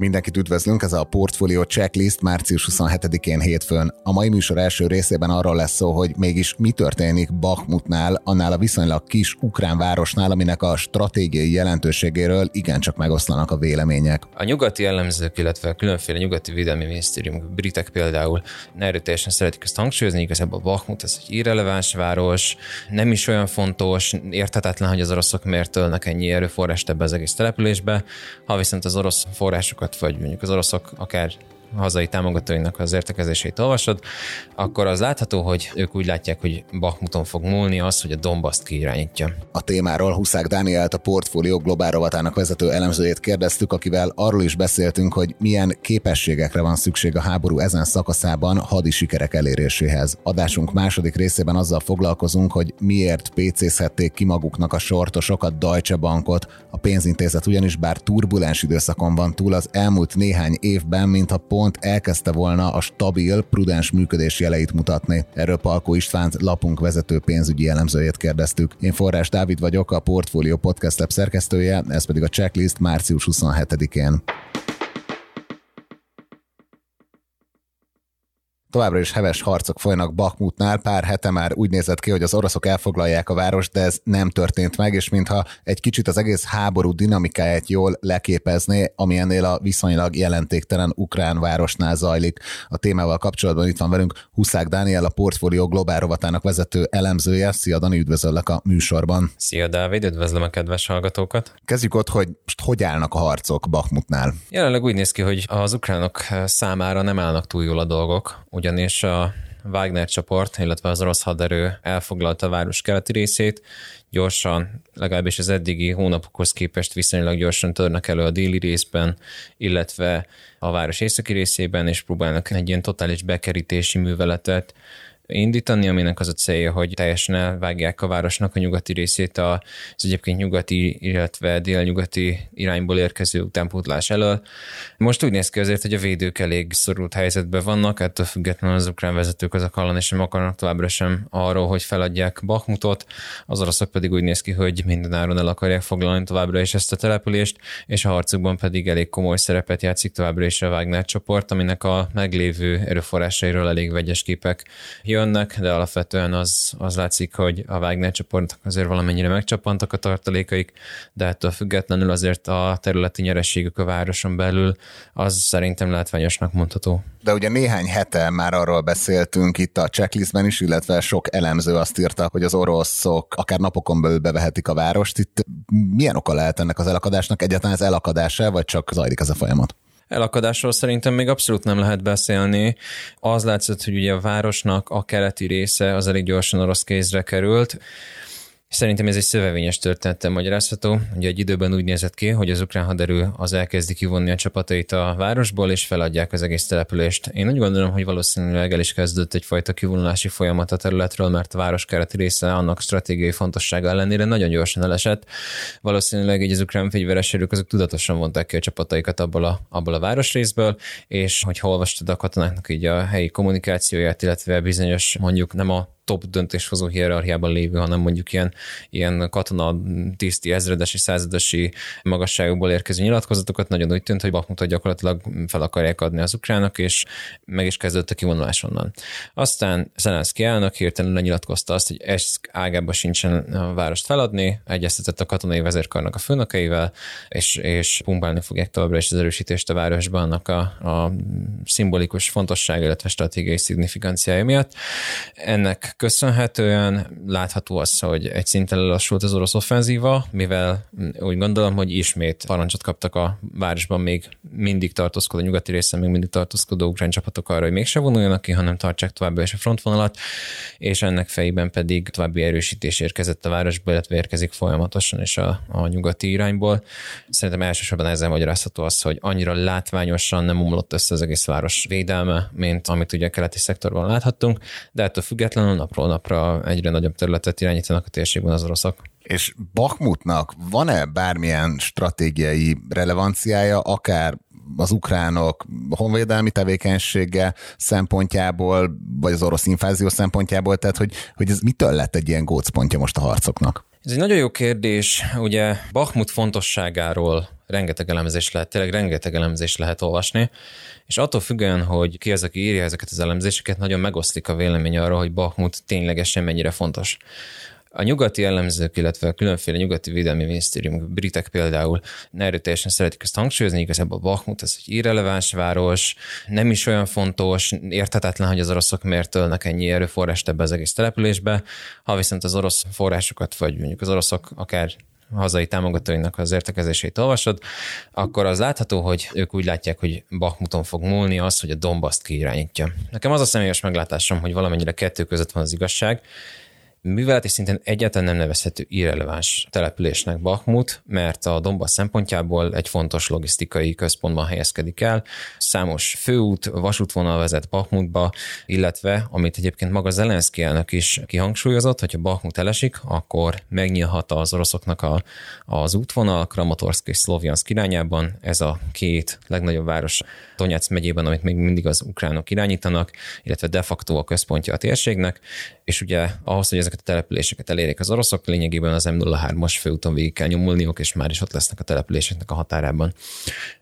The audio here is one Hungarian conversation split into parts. Mindenkit üdvözlünk, ez a Portfolio Checklist március 27-én hétfőn. A mai műsor első részében arról lesz szó, hogy mégis mi történik Bahmutnál, annál a viszonylag kis ukrán városnál, aminek a stratégiai jelentőségéről igencsak megoszlanak a vélemények. A nyugati elemzők, illetve különféle nyugati védelmi minisztérium, britek például erőteljesen szeretik ezt hangsúlyozni, igazából Bahmut ez egy irreleváns város, nem is olyan fontos, érthetetlen, hogy az oroszok miért ölnek ennyi erőforrást ebbe az egész településbe, ha viszont az orosz forrásokat vagy mondjuk az oroszok akár hazai támogatóinak az értekezéseit olvasod, akkor az látható, hogy ők úgy látják, hogy Bahmuton fog múlni az, hogy a Donbaszt kiirányítja. A témáról Huszál Dánielt, a Portfolio Globál rovatának vezető elemzőjét kérdeztük, akivel arról is beszéltünk, hogy milyen képességekre van szükség a háború ezen szakaszában hadi sikerek eléréséhez. Adásunk második részében azzal foglalkozunk, hogy miért pécézhették ki maguknak a sortosokat Deutsche Bankot. A pénzintézet ugyanis bár turbulens időszakon van túl, az elmúlt néhány évben, mintha pont elkezdte volna a stabil, prudens működés jeleit mutatni. Erről Palkó Istvánt, lapunk vezető pénzügyi elemzőjét kérdeztük. Én Forrás Dávid vagyok, a Portfolio Podcast Lab szerkesztője, ez pedig a checklist március 27-én. Továbbra is heves harcok folynak Bahmutnál, pár hete már úgy nézett ki, hogy az oroszok elfoglalják a várost, de ez nem történt meg, és mintha egy kicsit az egész háború dinamikáját jól leképezné, ami ennél a viszonylag jelentéktelen ukrán városnál zajlik. A témával kapcsolatban itt van velünk Huszál Dániel, a Portfolio Globál rovatának vezető elemzője. Szia Dani, üdvözöllek a műsorban. Szia Dávid, üdvözlöm a kedves hallgatókat. Kezdjük ott, hogy most hogy állnak a harcok Bahmutnál. Jelenleg úgy néz ki, hogy az ukránok számára nem állnak túl jól a dolgok. Ugyanis a Wagner csoport, illetve az orosz haderő elfoglalta a város keleti részét, gyorsan, legalábbis az eddigi hónapokhoz képest viszonylag gyorsan törnek elő a déli részben, illetve a város északi részében, és próbálnak egy ilyen totális bekerítési műveletet indítani, aminek az a célja, hogy teljesen elvágják a városnak a nyugati részét az egyébként nyugati, illetve délnyugati irányból érkező utánpótlás elől. Most úgy néz ki azért, hogy a védők elég szorult helyzetben vannak, ettől függetlenül az ukrán vezetők azok hallani sem akarnak továbbra sem arról, hogy feladják Bahmutot, az oroszok pedig úgy néz ki, hogy mindenáron el akarják foglalni továbbra is ezt a települést, és a harcukban pedig elég komoly szerepet játszik továbbra is a Wagner csoport, aminek a meglévő erőforrásairól elég vegyes képek jönnek, de alapvetően az látszik, hogy a Wagner csoportnak azért valamennyire megcsapantak a tartalékaik, de ettől függetlenül azért a területi nyereségük a városon belül az szerintem látványosnak mondható. De ugye néhány hete már arról beszéltünk itt a checklistben is, illetve sok elemző azt írta, hogy az oroszok akár napokon belül bevehetik a várost. Itt milyen oka lehet ennek az elakadásnak? Egyáltalán ez elakadása, vagy csak zajlik ez a folyamat? Elakadásról szerintem még abszolút nem lehet beszélni. Az látszott, hogy ugye a városnak a keleti része az elég gyorsan orosz kézre került. Szerintem ez egy szövevényes történettel magyarázható. Ugye egy időben úgy nézett ki, hogy az ukrán haderő az elkezdi kivonni a csapatait a városból, és feladják az egész települést. Én úgy gondolom, hogy valószínűleg el is kezdődött egyfajta kivonulási folyamat a területről, mert a város keleti része annak stratégiai fontossága ellenére nagyon gyorsan elesett. Valószínűleg így az ukrán fegyveres erők azok tudatosan vonták ki a csapataikat abból a városrészből, és hogyha olvastad a katonáknak így a helyi kommunikációját, illetve bizonyos mondjuk nem a top döntéshozó hierarchiában lévő, hanem mondjuk ilyen katonatiszti, ezredesi, századosi magasságokból érkező nyilatkozatokat, nagyon úgy tűnt, hogy Bahmutot gyakorlatilag fel akarják adni az ukránok, és meg is kezdődött a kivonulás onnan. Aztán Zelenszkij elnök hirtelen lenyilatkozta azt, hogy ez ágában sincsen a várost feladni, egyeztetett a katonai vezérkarnak a főnökeivel, és pumpálni fogják továbbra is az erősítést a városban annak a szimbolikus fontosság, illetve stratégiai szignifikanciája miatt. Ennek köszönhetően látható az, hogy egy szinten lelassult az orosz offenzíva, mivel úgy gondolom, hogy ismét parancsot kaptak a városban még mindig tartózkodó, nyugati részen még mindig tartózkodó ukrán csapatok arra, hogy mégse vonuljanak ki, hanem tartsák továbbá is a frontvonalat, és ennek fejében pedig további erősítés érkezett a városba, illetve érkezik folyamatosan is a nyugati irányból. Szerintem elsősorban ezzel magyarázható az, hogy annyira látványosan nem omlott össze az egész város védelme, mint amit ugye a keleti szektorban láthattunk, de ettől függetlenül napról napra egyre nagyobb területet irányítanak a térségben az oroszok. És Bahmutnak van-e bármilyen stratégiai relevanciája, akár az ukránok honvédelmi tevékenysége szempontjából, vagy az orosz invázió szempontjából, tehát hogy ez mitől lett egy ilyen gócpontja most a harcoknak? Ez egy nagyon jó kérdés. Ugye Bahmut fontosságáról rengeteg elemzést lehet olvasni, és attól függően, hogy ki az, aki írja ezeket az elemzéseket, nagyon megoszlik a vélemény arra, hogy Bahmut ténylegesen mennyire fontos. A nyugati elemzők, illetve a különféle nyugati védelmi minisztérium, britek például erőteljesen szeretik ezt hangsúlyozni, igazából Bahmut ez egy irreleváns város, nem is olyan fontos, érthetetlen, hogy az oroszok miért ölnek ennyi erőforrást ebbe az egész településbe, ha viszont az orosz forrásokat, vagy mondjuk az oroszok akár hazai támogatóinak az értekezését olvasod, akkor az látható, hogy ők úgy látják, hogy Bahmuton fog múlni az, hogy a Donbaszt kiirányítja. Nekem az a személyes meglátásom, hogy valamennyire kettő között van az igazság, műveleti szinten egyáltalán nem nevezhető irreleváns településnek Bahmut, mert a Donbasz szempontjából egy fontos logisztikai központban helyezkedik el. Számos főút, vasútvonal vezet Bahmutba, illetve, amit egyébként maga Zelenszkij elnök is kihangsúlyozott, hogyha Bahmut elesik, akkor megnyílhat az oroszoknak az útvonal, Kramatorsk és Sloviansk irányában. Ez a két legnagyobb város Donyeck megyében, amit még mindig az ukránok irányítanak, illetve de facto a központja a térségnek, és ugye ahhoz, hogy ezeket a településeket elérik az oroszok, lényegében az M03-as főúton végig kell nyomulniuk, és már is ott lesznek a településeknek a határában.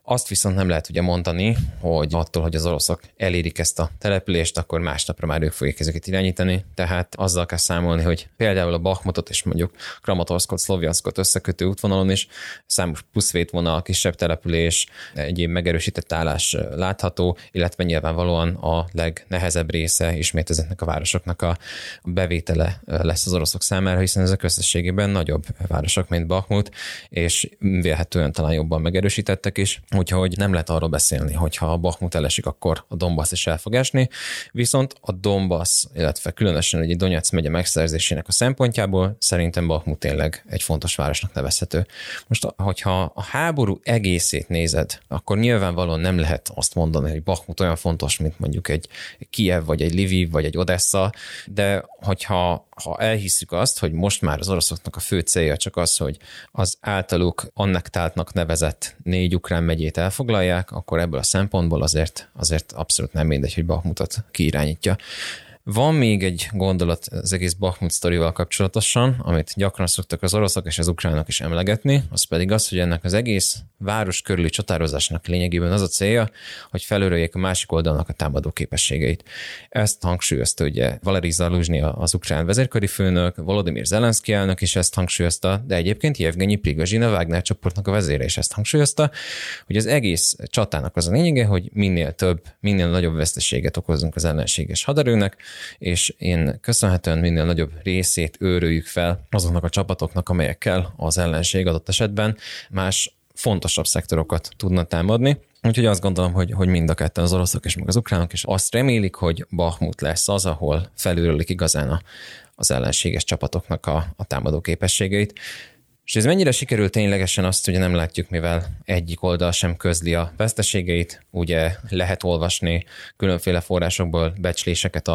Azt viszont nem lehet ugye mondani, hogy attól, hogy az oroszok elérik ezt a települést, akkor másnapra már ők fogják ezeket irányítani, tehát azzal kell számolni, hogy például a Bahmutot és mondjuk Kramatorszkot, Szlovjanszkot összekötő útvonalon is számos pluszvétvonal, kisebb település, egyéb megerősített állás látható, illetve nyilvánvalóan a legnehezebb része ismét ezeknek a városoknak a bevétele lesz az oroszok számára, hiszen ezek összességében nagyobb városok, mint Bahmut, és vélhetően talán jobban megerősítettek is, úgyhogy nem lehet arról beszélni, hogyha a Bahmut elesik, akkor a Donbasz is el fog esni, viszont a Donbasz, illetve különösen egy Donyeck megye megszerzésének a szempontjából szerintem Bahmut tényleg egy fontos városnak nevezhető. Most, hogyha a háború egészét nézed, akkor nyilvánvalóan nem lehet azt mondani, hogy Bahmut olyan fontos, mint mondjuk egy Kijev, vagy egy Lviv, vagy egy Odessa, de hogyha elhiszük azt, hogy most már az oroszoknak a fő célja csak az, hogy az általuk annektáltnak nevezett 4 ukrán megyét elfoglalják, akkor ebből a szempontból azért abszolút nem mindegy, hogy Bahmutot kiirányítja. Van még egy gondolat az egész Bahmut sztorival kapcsolatosan, amit gyakran szoktak az oroszok és az ukránok is emlegetni, az pedig az, hogy ennek az egész város körüli csatározásnak lényegében az a célja, hogy felöröljék a másik oldalnak a támadó képességeit. Ezt hangsúlyozta ugye Valerij Zaluzsnij, az ukrán vezérkari főnök, Volodymyr Zelenszkij elnök is ezt hangsúlyozta, de egyébként Jevgenyij Prigozsin, a Wagner csoportnak a vezére is ezt hangsúlyozta, hogy az egész csatának az a lényege, hogy minél több, minél nagyobb veszteséget okozzunk az ellenséges haderőnek, és én köszönhetően minél nagyobb részét őrüljük fel azoknak a csapatoknak, amelyekkel az ellenség adott esetben más fontosabb szektorokat tudna támadni. Úgyhogy azt gondolom, hogy mind a ketten, az oroszok és meg az ukránok, és azt remélik, hogy Bahmut lesz az, ahol felülölik igazán az ellenséges csapatoknak a támadó képességeit. És ez mennyire sikerül ténylegesen, azt ugye nem látjuk, mivel egyik oldal sem közli a veszteségeit. Ugye lehet olvasni különféle forrásokból becsléseket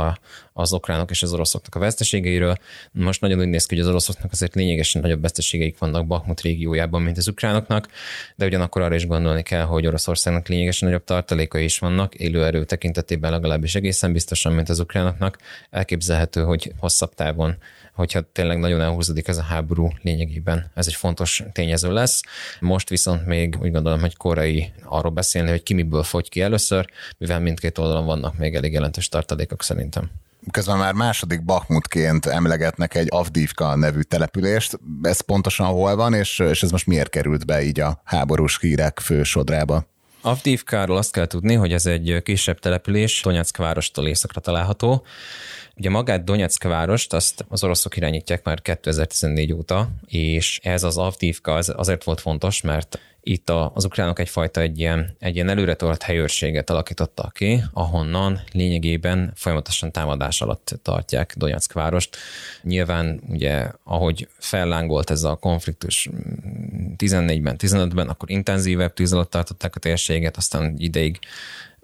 az ukránok és az oroszoknak a veszteségeiről. Most nagyon úgy néz ki, hogy az oroszoknak azért lényegesen nagyobb veszteségeik vannak Bahmut régiójában, mint az ukránoknak, de ugyanakkor arra is gondolni kell, hogy Oroszországnak lényegesen nagyobb tartalékai is vannak, élőerő tekintetében legalábbis egészen biztosan, mint az ukránoknak. Elképzelhető, hogy hosszabb távon, hogyha tényleg nagyon elhúzódik ez a háború, lényegében ez egy fontos tényező lesz. Most viszont még úgy gondolom, hogy korai arról beszélni, hogy ki miből fogy ki először, mivel mindkét oldalon vannak még elég jelentős tartalékok szerintem. Közben már második Bahmutként emlegetnek egy Avdivka nevű települést. Ez pontosan hol van, és ez most miért került be így a háborús hírek fő sodrába? Avdivkáról azt kell tudni, hogy ez egy kisebb település, Donyeck várostól északra található. Ugye magát Donyeck várost, azt az oroszok irányítják már 2014 óta, és ez az Avdivka azért volt fontos, mert itt az ukránok egyfajta egy ilyen előretolt helyőrséget alakítottak ki, ahonnan lényegében folyamatosan támadás alatt tartják Donyeck várost. Nyilván ugye, ahogy fellángolt ez a konfliktus 14-ben, 15-ben, akkor intenzívebb tűz alatt tartották a térséget, aztán ideig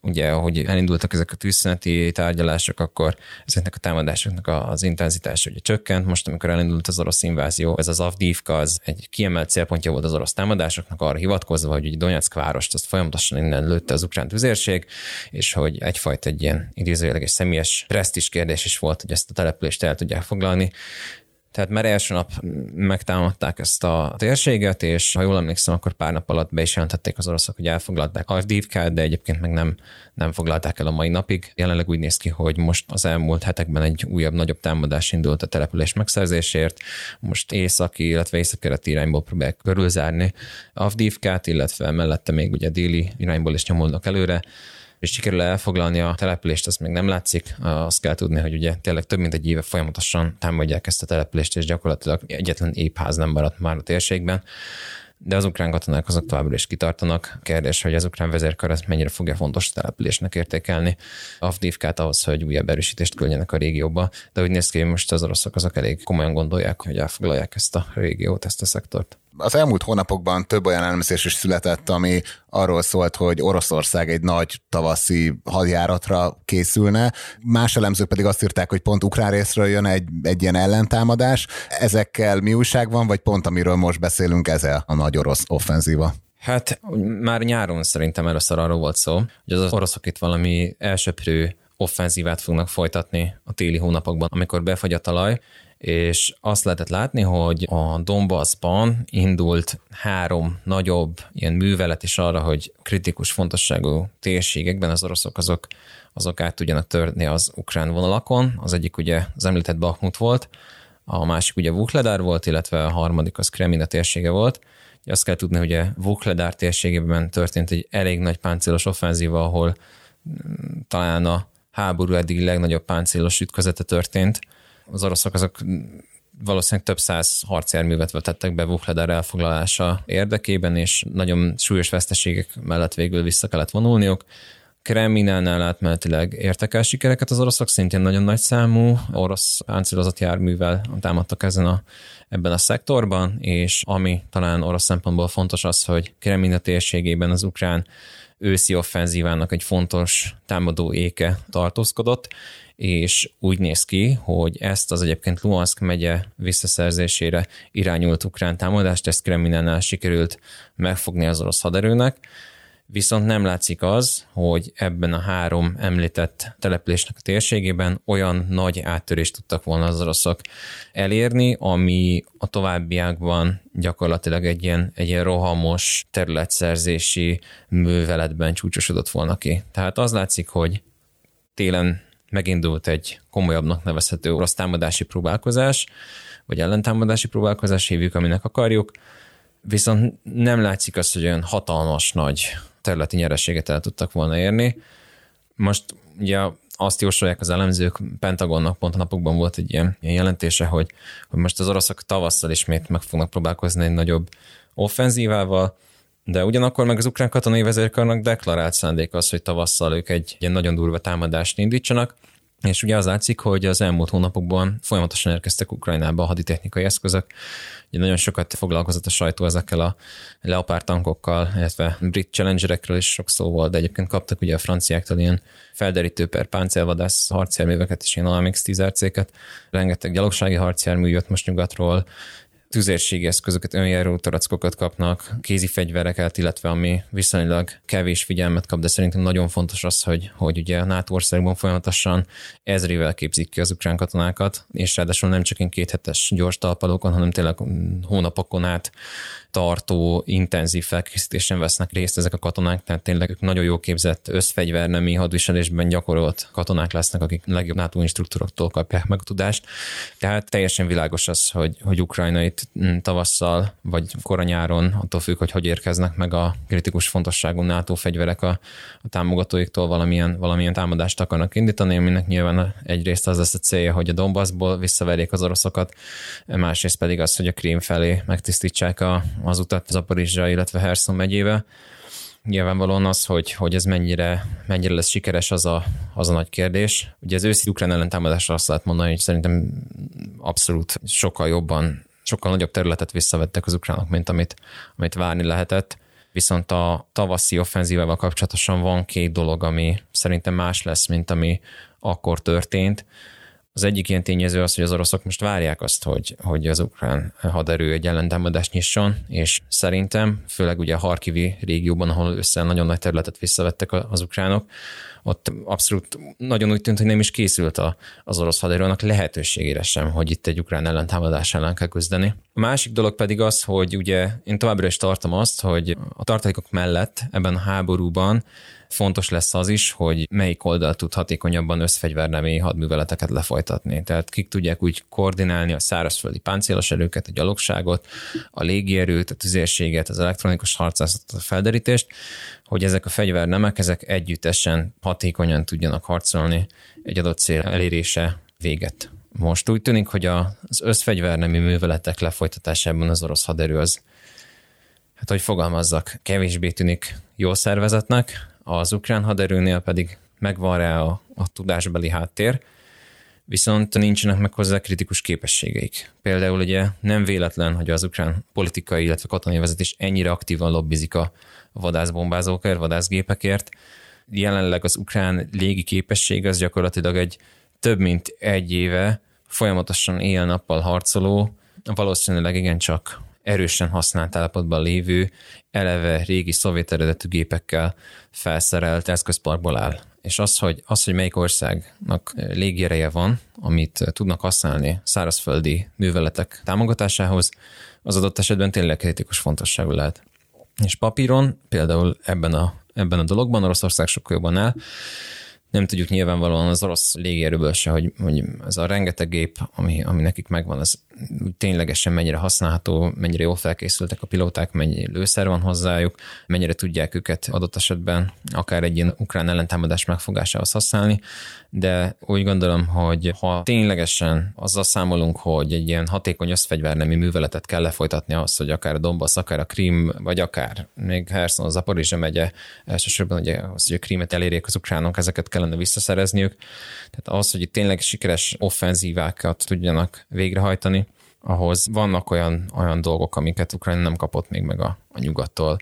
ugye, ahogy elindultak ezek a tűzszüneti tárgyalások, akkor ezeknek a támadásoknak az intenzitása ugye csökkent. Most, amikor elindult az orosz invázió, ez az Avdivka, az egy kiemelt célpontja volt az orosz támadásoknak, arra hivatkozva, hogy ugye Donyeck várost azt folyamatosan innen lőtte az ukrán tüzérség, és hogy egyfajta egy ilyen idézőjeleg és személyes presztízs kérdés is volt, hogy ezt a települést el tudják foglalni. Tehát már első nap megtámadták ezt a térséget, és ha jól emlékszem, akkor pár nap alatt be is jelentették az oroszok, hogy elfoglalták Avdivkát, de egyébként meg nem foglalták el a mai napig. Jelenleg úgy néz ki, hogy most az elmúlt hetekben egy újabb, nagyobb támadás indult a település megszerzésért. Most északi, illetve északkeleti irányból próbálják körülzárni Avdivkát, illetve mellette még ugye déli irányból is nyomulnak előre. És sikerül elfoglalni a települést, azt még nem látszik. Azt kell tudni, hogy ugye tényleg több mint egy éve folyamatosan támadják ezt a települést, és gyakorlatilag egyetlen épház nem maradt már a térségben. De az ukrán katonák azok továbbra is kitartanak. Kérdés, hogy az ukrán vezérkar ezt mennyire fogja fontos településnek értékelni Avdivkát ahhoz, hogy újabb erősítést küldjenek a régióba. De úgy néz ki, hogy most az oroszok azok elég komolyan gondolják, hogy elfoglalják ezt a régiót, ezt a szektort. Az elmúlt hónapokban több olyan elemzés is született, ami arról szólt, hogy Oroszország egy nagy tavaszi hadjáratra készülne. Más elemzők pedig azt írták, hogy pont ukrán részről jön egy ilyen ellentámadás. Ezekkel mi újság van, vagy pont amiről most beszélünk, ez a nagy orosz offenzíva? Hát már nyáron szerintem először arról volt szó, hogy az oroszok itt valami elsöprő offenzívát fognak folytatni a téli hónapokban, amikor befagy a talaj, és azt lehetett látni, hogy a Donbaszban indult 3 nagyobb ilyen művelet is arra, hogy kritikus fontosságú térségekben az oroszok azok át tudjanak törni az ukrán vonalakon. Az egyik ugye az említett Bahmut volt, a másik ugye Vuhledar volt, illetve a harmadik az Kreminna térsége volt. Azt kell tudni, hogy a Vuhledar térségében történt egy elég nagy páncélos offenzíva, ahol talán a háború eddig legnagyobb páncélos ütközete történt. Az oroszok azok valószínűleg több 100 harcjárművet vetettek be Vuhledar elfoglalása érdekében, és nagyon súlyos veszteségek mellett végül vissza kellett vonulniuk. Kreminnánál átmenetileg értek el sikereket az oroszok, szintén nagyon nagy számú orosz páncélozott járművel támadtak ebben a szektorban, és ami talán orosz szempontból fontos az, hogy Kreminna térségében az ukrán őszi offenzívának egy fontos támadó éke tartózkodott, és úgy néz ki, hogy ezt az egyébként Luhanszk megye visszaszerzésére irányult ukrán támadást, ezt Kreminnánál sikerült megfogni az orosz haderőnek, viszont nem látszik az, hogy ebben a 3 említett településnek a térségében olyan nagy áttörést tudtak volna az oroszok elérni, ami a továbbiakban gyakorlatilag egy ilyen rohamos területszerzési műveletben csúcsosodott volna ki. Tehát az látszik, hogy télen megindult egy komolyabbnak nevezhető orosz támadási próbálkozás, vagy ellentámadási próbálkozás, hívjuk, aminek akarjuk, viszont nem látszik az, hogy olyan hatalmas nagy területi nyereséget el tudtak volna érni. Most ugye azt jósolják az elemzők, Pentagonnak pont a napokban volt egy ilyen jelentése, hogy most az oroszok tavasszal ismét meg fognak próbálkozni egy nagyobb offenzívával, de ugyanakkor meg az ukrán katonai vezérkarnak deklarált szándék az, hogy tavasszal ők egy ilyen nagyon durva támadást indítsanak, és ugye az látszik, hogy az elmúlt hónapokban folyamatosan érkeztek Ukrajnába a haditechnikai eszközök. Ugye nagyon sokat foglalkozott a sajtó ezekkel a Leopard tankokkal, illetve brit Challengerekről is sok szó volt, de egyébként kaptak ugye a franciáktól ilyen felderítő per páncélvadász harcjárműveket és ilyen AMX-10RC-ket. Rengeteg gyalogsági harcjármű jött most nyugatról, tüzérségi eszközöket, önjáró torackokat kapnak, kézi fegyvereket, illetve ami viszonylag kevés figyelmet kap, de szerintem nagyon fontos az, hogy ugye a NATO országban folyamatosan ezrével képzik ki az ukrán katonákat, és ráadásul nem csak én 2 hetes gyors talpalókon, hanem tényleg hónapokon át tartó, intenzív felkészítésen vesznek részt ezek a katonák, tehát tényleg ők nagyon jó képzett összfegyvernemi hadviselésben gyakorolt katonák lesznek, akik legjobb NATO instruktoroktól kapják meg a tudást. Tehát teljesen világos az, hogy Ukrajna itt tavasszal vagy koranyáron, attól függ, hogy érkeznek meg a kritikus fontosságú NATO fegyverek a támogatóiktól, valamilyen támadást akarnak indítani, aminek nyilván egyrészt az lesz a célja, hogy a Donbassból visszaverjék az oroszokat, másrészt pedig az, hogy a Krím felé megtisztítsák az utat Zaporizzsja, illetve Herson megyébe. Nyilvánvalóan az, hogy ez mennyire lesz sikeres, az a nagy kérdés. Ugye az őszi ukrán ellentámadásra azt lehet mondani, hogy szerintem abszolút sokkal nagyobb területet visszavettek az ukránok, mint amit várni lehetett. Viszont a tavaszi offenzívával kapcsolatosan van két dolog, ami szerintem más lesz, mint ami akkor történt. Az egyik ilyen tényező az, hogy az oroszok most várják azt, hogy az ukrán haderő egy ellentámadást nyisson, és szerintem, főleg ugye a harkivi régióban, ahol össze nagyon nagy területet visszavettek az ukránok, ott abszolút nagyon úgy tűnt, hogy nem is készült az orosz haderőnek lehetőségére sem, hogy itt egy ukrán ellentámadás ellen kell küzdeni. A másik dolog pedig az, hogy ugye én továbbra is tartom azt, hogy a tartalékok mellett ebben a háborúban fontos lesz az is, hogy melyik oldal tud hatékonyabban összfegyverlemény hadműveleteket lefolytatni. Tehát kik tudják úgy koordinálni a szárazföldi páncélos erőket, a gyalogságot, a légierőt, a tüzérséget, az elektronikus harcászatot, a felderítést, hogy ezek a fegyvernemek, ezek együttesen hatékonyan tudjanak harcolni egy adott cél elérése véget. Most úgy tűnik, hogy az összfegyvernemi műveletek lefolytatásában az orosz haderő az, hát hogy fogalmazzak, kevésbé tűnik jól szervezetnek, az ukrán haderőnél pedig megvan rá a tudásbeli háttér, viszont nincsenek meg hozzá kritikus képességeik. Például ugye nem véletlen, hogy az ukrán politikai, illetve katonai vezetés ennyire aktívan lobbizik a vadászbombázókért, vadászgépekért. Jelenleg az ukrán légi képesség az gyakorlatilag egy több mint egy éve folyamatosan éjjel-nappal harcoló, valószínűleg igencsak erősen használt állapotban lévő, eleve régi szovjet eredetű gépekkel felszerelt eszközparkból áll. És az, hogy melyik országnak légiereje van, amit tudnak használni szárazföldi műveletek támogatásához, az adott esetben tényleg kritikus fontosságú lehet. És papíron, például ebben a dologban Oroszország sokkal jobban áll. Nem tudjuk nyilvánvalóan az orosz légierőből se, hogy ez a rengeteg gép, ami nekik megvan, az ténylegesen mennyire használható, mennyire jól felkészültek a pilóták, mennyi lőszer van hozzájuk, mennyire tudják őket adott esetben akár egy ilyen ukrán ellentámadás megfogásához használni, de úgy gondolom, hogy ha ténylegesen azzal számolunk, hogy egy ilyen hatékony összfegyvernemi műveletet kell lefolytatni ahhoz, hogy akár a Donbasz, akár a Krím, vagy akár még Herson, a Zaporizzsja megye, elsősorban ugye ahhoz, hogy a Krímet elérjék az ukránok, ezeket kellene visszaszerezniük. Tehát ahhoz, hogy itt tényleg sikeres offenzívákat tudjanak végrehajtani, ahhoz vannak olyan dolgok, amiket Ukrajna nem kapott még meg a nyugattól.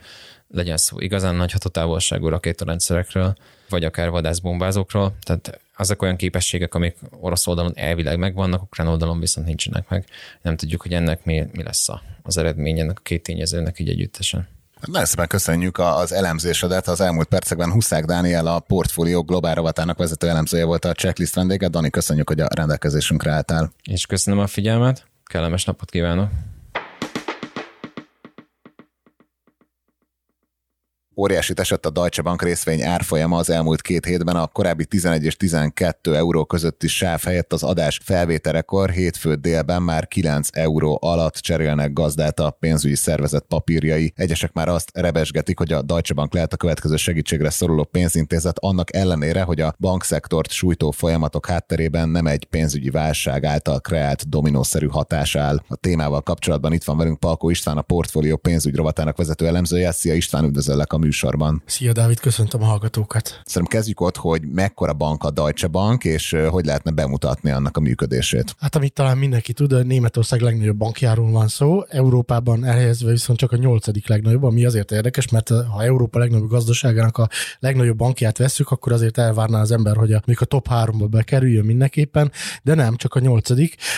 Legyen szó igazán nagy hatótávolságú rakétarendszerekről, vagy akár vadászbombázókról. Tehát azok olyan képességek, amik orosz oldalon elvileg megvannak, ukrán oldalon viszont nincsenek meg. Nem tudjuk, hogy ennek mi lesz az eredmény ennek a két tényezőnek így együttesen. Nagyon szépen köszönjük az elemzésedet. Az elmúlt percekben Huszál Dániel, a Portfolio Globál rovatának vezető elemzője volt a Checklist vendége. Dani, köszönjük, hogy a rendelkezésünkre álltál. És köszönöm a figyelmet. Kellemes napot kívánok. Óriásit esett a Deutsche Bank részvény árfolyama az elmúlt két hétben, a korábbi 11 és 12 euró közötti sáv helyett az adás felvételekor hétfő délben már 9 euró alatt cserélnek gazdát a pénzügyi szervezet papírjai. Egyesek már azt rebesgetik, hogy a Deutsche Bank lehet a következő segítségre szoruló pénzintézet, annak ellenére, hogy a bankszektort sújtó folyamatok hátterében nem egy pénzügyi válság által kreált dominószerű hatás áll. A témával kapcsolatban itt van velünk Palkó István, a Portfolio pénzügy rovatának vezető elemzője. Szia István, üdvözöllek a műsorban. Szia Dávid, köszöntöm a hallgatókat. Szerintem kezdjük ott, hogy mekkora bank a Deutsche Bank, és hogy lehetne bemutatni annak a működését. Hát amit talán mindenki tud, Németország legnagyobb bankjáról van szó, Európában elhelyezve viszont csak a 8. legnagyobb, ami azért érdekes, mert ha Európa legnagyobb gazdaságának a legnagyobb bankját vesszük, akkor azért elvárná az ember, hogy még a top 3-ba bekerüljön mindenképpen, de nem, csak a 8.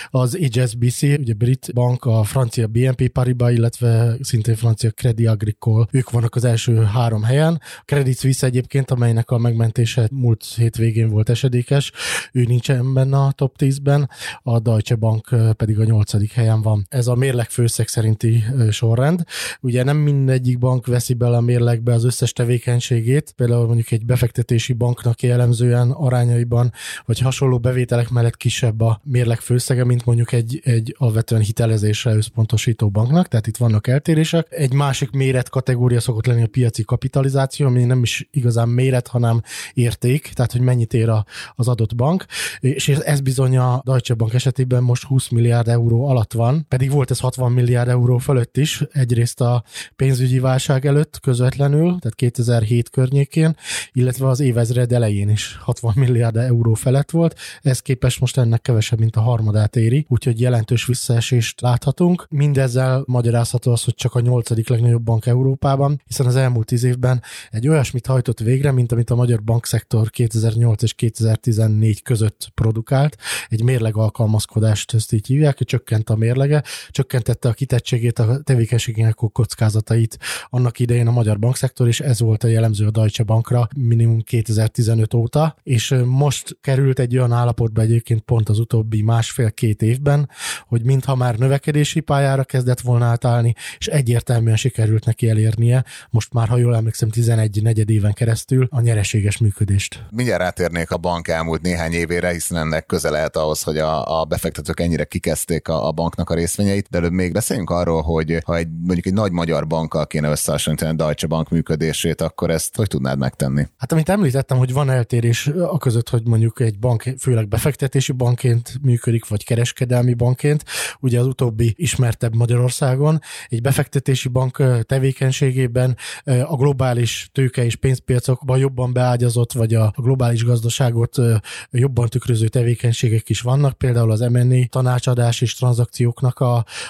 Az HSBC, ugye brit bank, a francia BNP Paribas, illetve szintén francia Credit Agricole, ők vannak az első 3 helyen. A Credit Suisse egyébként, amelynek a megmentése múlt hétvégén volt esedékes, ő nincsen benne a top 10-ben, a Deutsche Bank pedig a 8. helyen van. Ez a mérleg főszeg szerinti sorrend. Ugye nem mindegyik bank veszi bele a mérlegbe az összes tevékenységét, például mondjuk egy befektetési banknak jellemzően arányaiban, vagy hasonló bevételek mellett kisebb a mérleg főszege, mint mondjuk egy alvetően hitelezésre összpontosító banknak, tehát itt vannak eltérések. Egy másik méretkategória szokott lenni a piaci kapitalizáció, ami nem is igazán méret, hanem érték, tehát hogy mennyit ér az adott bank, és ez bizony a Deutsche Bank esetében most 20 milliárd euró alatt van, pedig volt ez 60 milliárd euró fölött is, egyrészt a pénzügyi válság előtt közvetlenül, tehát 2007 környékén, illetve az évezred elején is 60 milliárd euró felett volt, ez képest most ennek kevesebb, mint a harmadát éri, úgyhogy jelentős visszaesést láthatunk. Mindezzel magyarázható az, hogy csak a 8. legnagyobb bank Európában, hiszen az elmúlt 10 évben egy olyasmit hajtott végre, mint amit a magyar bankszektor 2008 és 2014 között produkált, egy mérlegalkalmazkodást, ezt így hívják, hogy csökkent a mérlege, csökkentette a kitettségét, a tevékenységének kockázatait annak idején a magyar bankszektor, és ez volt a jellemző a Deutsche Bankra minimum 2015 óta, és most került egy olyan állapotba egyébként pont az utóbbi másfél-két évben, hogy mintha már növekedési pályára kezdett volna átállni, és egyértelműen sikerült neki elérnie, most már, ha jól emlékszem, 11 negyed éven keresztül a nyereséges működést. Mindjárt rátérnék a bank elmúlt néhány évére, hiszen ennek köze lehet ahhoz, hogy a befektetők ennyire kikezdték a banknak a részvényeit, de előbb még beszéljünk arról, hogy ha mondjuk egy nagy magyar bankkal kéne összehasonlítani a Deutsche Bank működését, akkor ezt hogy tudnád megtenni? Hát amit említettem, hogy van eltérés aközött, hogy mondjuk egy bank főleg befektetési bankként működik, vagy kereskedelmi bankként, ugye az utóbbi ismertebb Magyarországon, egy befektetési bank tevékenységében a globális tőke és pénzpiacokban jobban beágyazott, vagy a globális gazdaságot jobban tükröző tevékenységek is vannak, például az M&A tanácsadás és tranzakcióknak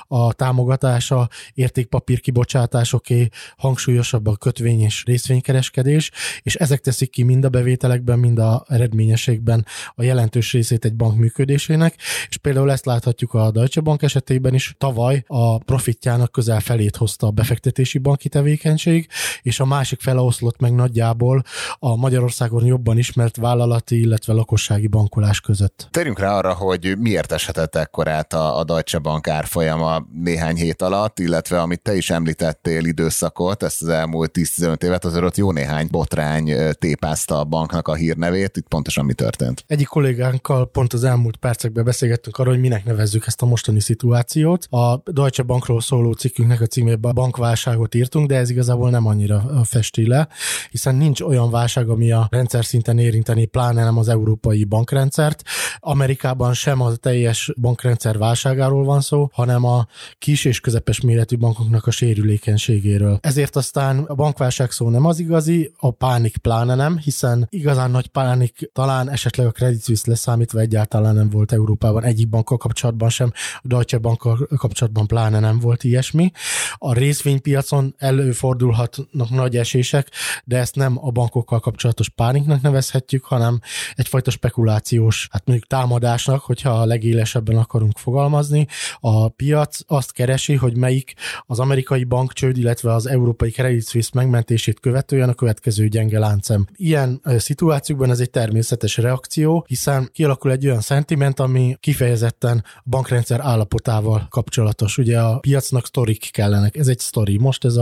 a támogatása, értékpapírkibocsátásoké, hangsúlyosabb a kötvény és részvénykereskedés, és ezek teszik ki mind a bevételekben, mind a eredményességben a jelentős részét egy bank működésének, és például ezt láthatjuk a Deutsche Bank esetében is, tavaly a profitjának közel felét hozta a befektetési banki tevékenység, és a másik fele oszlott meg nagyjából a Magyarországon jobban ismert vállalati, illetve lakossági bankolás között. Térjünk rá arra, hogy miért eshetett ekkorát a Deutsche Bank árfolyama néhány hét alatt, illetve amit te is említettél időszakot, ezt az elmúlt 10-15 évet, azért ott jó néhány botrány tépázta a banknak a hírnevét, itt pontosan mi történt? Egyik kollégánkkal pont az elmúlt percekben beszélgettünk arról, hogy minek nevezzük ezt a mostani szituációt. A Deutsche Bankról szóló cikkünknek a címében bankválságot írtunk, de ez igazából nem annyira festi le, hiszen nincs olyan válság, ami a rendszer szinten érinteni, pláne nem az európai bankrendszert. Amerikában sem a teljes bankrendszer válságáról van szó, hanem a kis és közepes méretű bankoknak a sérülékenységéről. Ezért aztán a bankválság szó nem az igazi, a pánik pláne nem, hiszen igazán nagy pánik talán esetleg a Credit Suisse leszámítva egyáltalán nem volt Európában, egyik bankkal kapcsolatban sem, a Deutsche Bankkal kapcsolatban pláne nem volt ilyesmi. A részvénypiacon előfordulhatnak nagy esések, de ezt nem a bankokkal kapcsolatos pániknak nevezhetjük, hanem egyfajta spekulációs, hát mondjuk támadásnak, hogyha a legélesebben akarunk fogalmazni. A piac azt keresi, hogy melyik az amerikai bankcsőd, illetve az európai Credit Suisse megmentését követően a következő gyenge láncem. Ilyen szituációkban ez egy természetes reakció, hiszen kialakul egy olyan szentiment, ami kifejezetten a bankrendszer állapotával kapcsolatos. Ugye a piacnak sztorik kellenek. Ez egy sztori. Most ez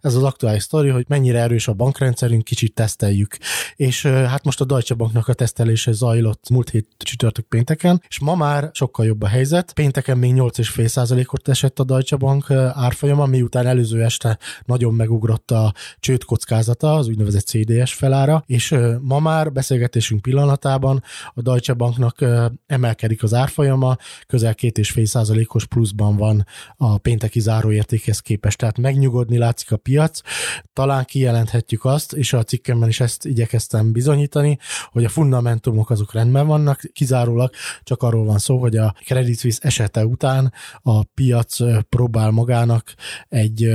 az aktuális sztori, hogy mennyire erős a bankrendszerünk, kicsit teszteljük. És hát most a Deutsche Banknak a tesztelése zajlott múlt hét csütörtök pénteken, és ma már sokkal jobb a helyzet. Pénteken még 8,5%-ot esett a Deutsche Bank árfolyama, miután előző este nagyon megugrott a csőd kockázata, az úgynevezett CDS felára, és ma már beszélgetésünk pillanatában a Deutsche Banknak emelkedik az árfolyama, közel 2,5%-os pluszban van a pénteki záróértékhez képest, tehát megnyugodni látszik a piac. Talán kijelenthetjük azt, és a cikkemben is ezt igyekeztem bizonyítani, hogy a fundamentumok azok rendben vannak, kizárólag csak arról van szó, hogy a Credit Suisse esete után a piac próbál magának egy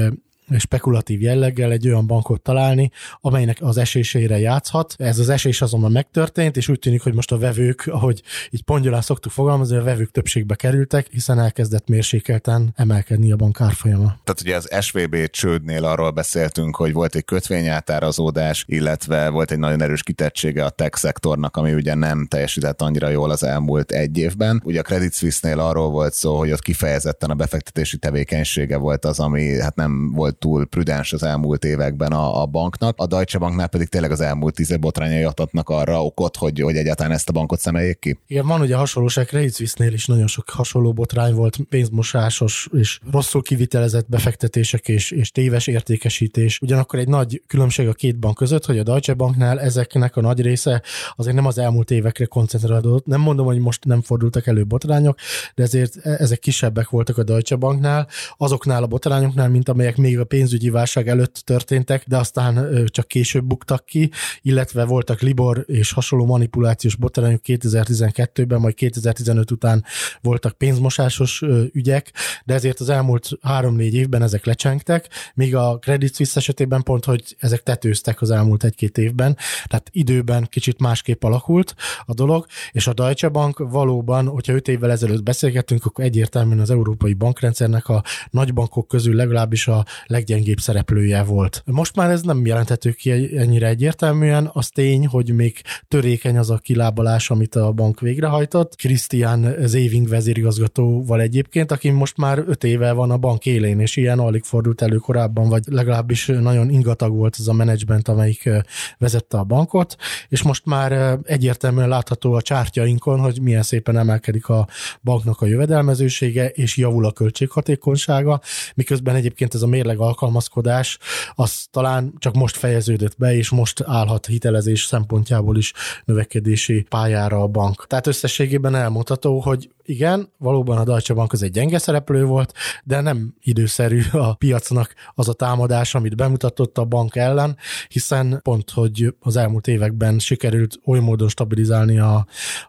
spekulatív jelleggel egy olyan bankot találni, amelynek az esésére játszhat. Ez az esés azonban megtörtént, és úgy tűnik, hogy most a vevők, ahogy így pongyolán szoktuk fogalmazni, a vevők többségbe kerültek, hiszen elkezdett mérsékelten emelkedni a bank árfolyama. Tehát ugye az SVB csődnél arról beszéltünk, hogy volt egy kötvényátárazódás, illetve volt egy nagyon erős kitettsége a tech szektornak, ami ugye nem teljesített annyira jól az elmúlt egy évben. Ugye a Credit Suisse-nél arról volt szó, hogy ott kifejezetten a befektetési tevékenysége volt az, ami hát nem volt túl prudens az elmúlt években a banknak. A Deutsche Banknál pedig tényleg az elmúlt 10 év botrányai adhatnak arra okot, hogy egyáltalán ezt a bankot szemeljék ki. Igen, van ugye hasonlóság, Credit Suisse-nél is nagyon sok hasonló botrány volt, pénzmosásos és rosszul kivitelezett befektetések és téves értékesítés. Ugyanakkor egy nagy különbség a két bank között, hogy a Deutsche Banknál ezeknek a nagy része azért nem az elmúlt évekre koncentrálódott. Nem mondom, hogy most nem fordultak elő botrányok, de ezért ezek kisebbek voltak a Deutsche Banknál, azoknál a botrányoknál, mint amelyek még a pénzügyi válság előtt történtek, de aztán csak később buktak ki, illetve voltak Libor és hasonló manipulációs botrányok 2012-ben, majd 2015 után voltak pénzmosásos ügyek, de ezért az elmúlt 3-4 évben ezek lecsengtek, míg a Credit Suisse esetében pont, hogy ezek tetőztek az elmúlt 1-2 évben, tehát időben kicsit másképp alakult a dolog, és a Deutsche Bank valóban, hogyha 5 évvel ezelőtt beszélgettünk, akkor egyértelműen az európai bankrendszernek a nagybankok közül legalábbis a leggyengébb szereplője volt. Most már ez nem jelenthető ki ennyire egyértelműen, az tény, hogy még törékeny az a kilábalás, amit a bank végrehajtott. Christian Sewing vezérigazgatóval egyébként, aki most már 5 éve van a bank élén, és ilyen alig fordult elő korábban, vagy legalábbis nagyon ingatag volt az a menedzsment, amelyik vezette a bankot, és most már egyértelműen látható a csártyainkon, hogy milyen szépen emelkedik a banknak a jövedelmezősége, és javul a költséghatékonysága, miközben egyébként ez a mérleg alkalmazkodás az talán csak most fejeződött be, és most állhat hitelezés szempontjából is növekedési pályára a bank. Tehát összességében elmondható, hogy igen, valóban a Deutsche Bank az egy gyenge szereplő volt, de nem időszerű a piacnak az a támadás, amit bemutatott a bank ellen, hiszen pont, hogy az elmúlt években sikerült oly módon stabilizálni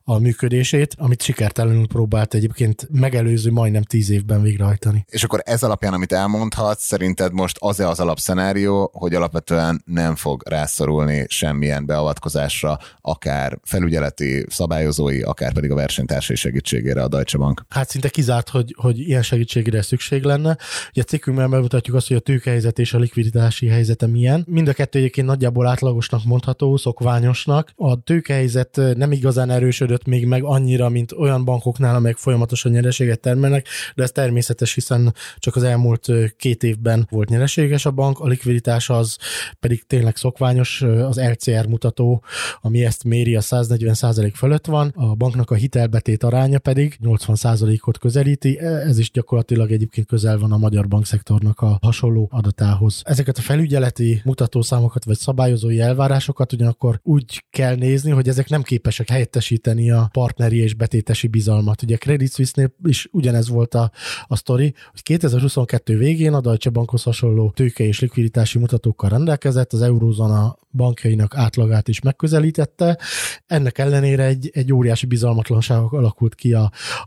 a működését, amit sikertelenül próbált egyébként megelőző majdnem 10 évben végrehajtani. És akkor ez alapján, amit elmondhatsz, szerinted most az-e az alapszenárió, hogy alapvetően nem fog rászorulni semmilyen beavatkozásra, akár felügyeleti, szabályozói, akár pedig a versenytársai segítségére a Deutsche Bank? Hát szinte kizárt, hogy ilyen segítségre szükség lenne. Ugye a cikkünkben bemutatjuk azt, hogy a tőkehelyzet és a likviditási helyzete milyen. Mind a kettő egyébként nagyjából átlagosnak mondható, szokványosnak. A tőkehelyzet nem igazán erősödött még meg annyira, mint olyan bankoknál, amelyek folyamatosan nyereséget termelnek, de ez természetes, hiszen csak az elmúlt 2 évben volt nyereséges a bank, a likviditás az pedig tényleg szokványos, az LCR mutató, ami ezt méri, a 140% fölött van, a banknak a hitelbetét aránya pedig 80%-ot közelíti, ez is gyakorlatilag egyébként közel van a magyar bankszektornak a hasonló adatához. Ezeket a felügyeleti mutatószámokat vagy szabályozói elvárásokat ugyanakkor úgy kell nézni, hogy ezek nem képesek helyettesíteni a partneri és betétesi bizalmat. Ugye a Credit Suisse-nél is ugyanez volt a sztori, hogy 2022 végén a Deutsche Bankhoz hasonló tőke és likviditási mutatókkal rendelkezett, az eurózóna bankjainak átlagát is megközelítette. Ennek ellenére egy óriási bizalmatlanság alakult ki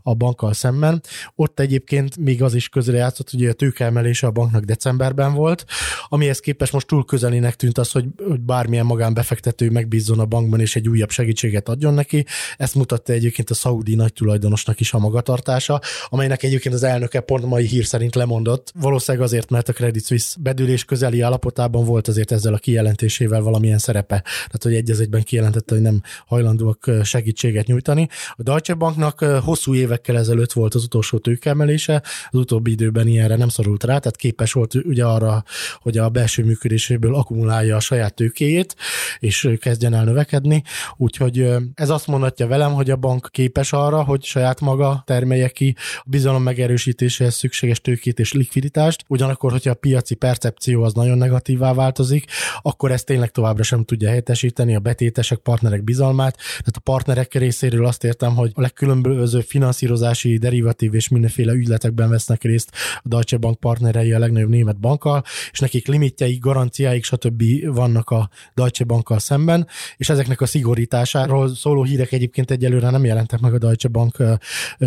a bankkal szemben. Ott egyébként még az is közrejátszott, hogy a tőkeemelése a banknak decemberben volt, amihez képest most túl közelének tűnt az, hogy bármilyen magánbefektető megbízzon a bankban és egy újabb segítséget adjon neki. Ezt mutatta egyébként a szaudi nagytulajdonosnak is a magatartása, amelynek egyébként az elnöke pont mai hír szerint lemondott. Valószínűleg azért, mert a Credit Suisse bedőlés közeli állapotában volt azért ezzel a kijelentésével valamilyen szerepe. Tehát, hogy egy-egyben kijelentette, hogy nem hajlandóak segítséget nyújtani. A Deutsche Banknak hosszú évekkel ezelőtt volt az utolsó tőkeemelése, az utóbbi időben ilyenre nem szorult rá, tehát képes volt ugye arra, hogy a belső működéséből akkumulálja a saját tőkéjét, és kezdjen el növekedni. Úgyhogy ez azt mondhatja velem, hogy a bank képes arra, hogy saját maga termelje ki a bizalom megerősítéséhez szükséges tőkét és likviditást. Ugyanakkor, hogyha a piaci percepció az nagyon negatívá változik, akkor ez tényleg továbbra sem tudja helyettesíteni a betétesek, partnerek bizalmát. Tehát a partnerek részéről azt értem, hogy a legkülönböző finanszírozási, derivatív és mindenféle ügyletekben vesznek részt a Deutsche Bank partnerei a legnagyobb német bankkal, és nekik limitjeik, garanciáik, stb. Vannak a Deutsche Bankkal szemben, és ezeknek a szigorításáról szóló hírek egyébként egyelőre nem jelentek meg a Deutsche Bank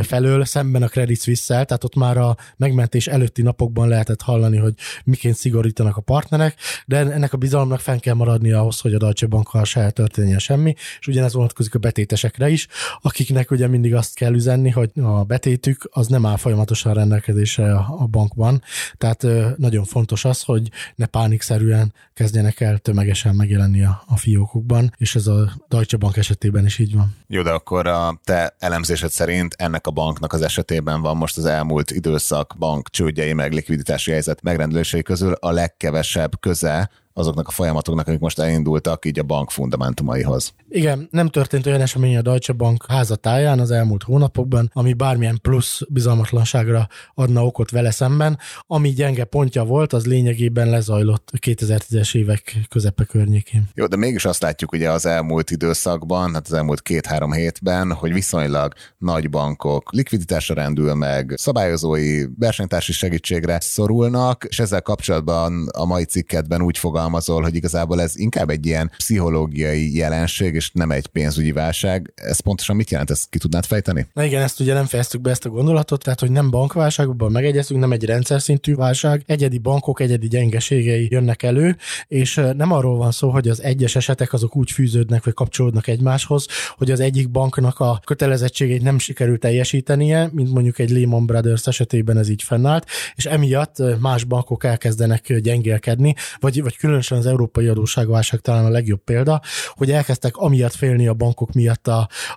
felől, szemben a Credit Suisse-szel, tehát ott már a megmentés előtti napokban lehetett hallani, hogy miként szigorítanak a partnerek, de ennek a bizalomnak fenn kell maradni ahhoz, hogy a Deutsche Bankkal se történjen semmi, és ugyanez vonatkozik a betétesekre is, akiknek ugye mindig azt kell üzenni, tenni, hogy a betétük az nem áll folyamatosan rendelkezésre a bankban, tehát nagyon fontos az, hogy ne pánikszerűen kezdjenek el tömegesen megjelenni a fiókokban, és ez a Deutsche Bank esetében is így van. Jó, de akkor a te elemzésed szerint ennek a banknak az esetében van most az elmúlt időszak bank csődjei meg likviditási helyzet megrendelései közül a legkevesebb köze azoknak a folyamatoknak, amik most elindultak így a bank fundamentumaihoz. Igen, nem történt olyan esemény a Deutsche Bank házatáján az elmúlt hónapokban, ami bármilyen plusz bizalmatlanságra adna okot vele szemben. Ami gyenge pontja volt, az lényegében lezajlott 2010-es évek közepe környékén. Jó, de mégis azt látjuk ugye az elmúlt időszakban, hát az elmúlt 2-3 hétben, hogy viszonylag nagy bankok likviditásra rendül meg, szabályozói, versenytársi segítségre szorulnak, és ezzel kapcsolatban a mai cikketben úgy fogalmazol, hogy igazából ez inkább egy ilyen pszichológiai jelenség, és nem egy pénzügyi válság. Ez pontosan mit jelent? Ezt ki tudnád fejteni? Na igen, ezt ugye nem fejeztük be ezt a gondolatot, tehát hogy nem bankválságban megegyezünk, nem egy rendszer szintű válság, egyedi bankok egyedi gyengeségei jönnek elő, és nem arról van szó, hogy az egyes esetek azok úgy fűződnek, vagy kapcsolódnak egymáshoz, hogy az egyik banknak a kötelezettségeit nem sikerült teljesítenie, mint mondjuk egy Lehman Brothers esetében ez így fennállt, és emiatt más bankok elkezdenek gyengélkedni, vagy különösen az európai adósságválság talán a legjobb példa, hogy elkezdtek amiatt félni a bankok miatt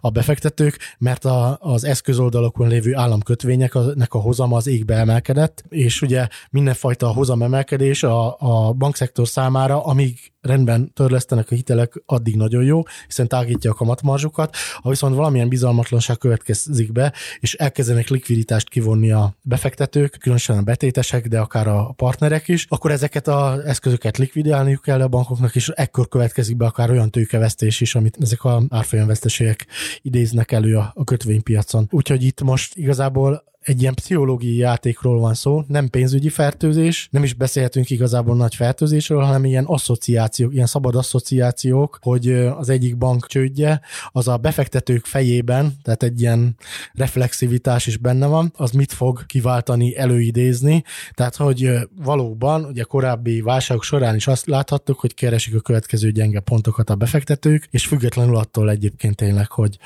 a befektetők, mert az eszközoldalakon lévő államkötvényeknek a hozama az égbe emelkedett, és ugye mindenfajta hozamemelkedés a bankszektor számára, amíg rendben törlesztenek a hitelek, addig nagyon jó, hiszen tágítja a kamatmarzsukat, ha viszont valamilyen bizalmatlanság következik be, és elkezdenek likviditást kivonni a befektetők, különösen a betétesek, de akár a partnerek is, akkor ezeket az eszközöket likvidálniuk kell a bankoknak, és ekkor következik be akár olyan tőkevesztés is, amit ezek az árfolyamveszteségek idéznek elő a kötvénypiacon. Úgyhogy itt most igazából egy ilyen pszichológiai játékról van szó, nem pénzügyi fertőzés, nem is beszélhetünk igazából nagy fertőzésről, hanem ilyen asszociációk, ilyen szabad asszociációk, hogy az egyik bank csődje, az a befektetők fejében, tehát egy ilyen reflexivitás is benne van, az mit fog kiváltani, előidézni, tehát hogy valóban, ugye korábbi válságok során is azt láthattuk, hogy keresik a következő gyenge pontokat a befektetők, és függetlenül attól egyébként tényleg, hogy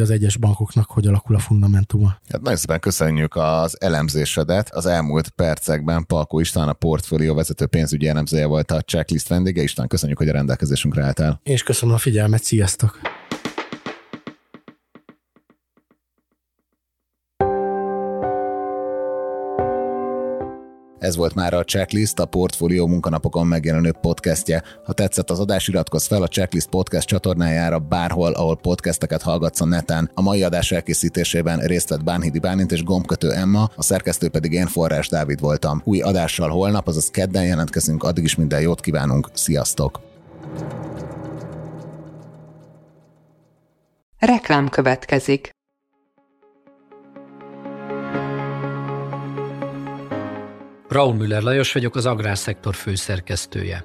az egyes bankoknak hogy alakul a fundamentuma. Hát nagyon szépen köszönjük az elemzésedet. Az elmúlt percekben Palkó István, a Portfolio vezető pénzügyi elemzője volt a Checklist vendége. István, köszönjük, hogy a rendelkezésünkre álltál. És köszönöm a figyelmet, sziasztok! Ez volt már a Checklist, a Portfolio munkanapokon megjelenő podcastje. Ha tetszett az adás, iratkozz fel a Checklist podcast csatornájára bárhol, ahol podcasteket hallgatsz a neten. A mai adás elkészítésében részt vett Bánhidi Bálint és Gombkötő Emma, a szerkesztő pedig én, Forrás Dávid voltam. Új adással holnap, azaz kedden jelentkezünk, addig is minden jót kívánunk, sziasztok! Reklám következik. Raúl Müller Lajos vagyok, az Agrárszektor főszerkesztője.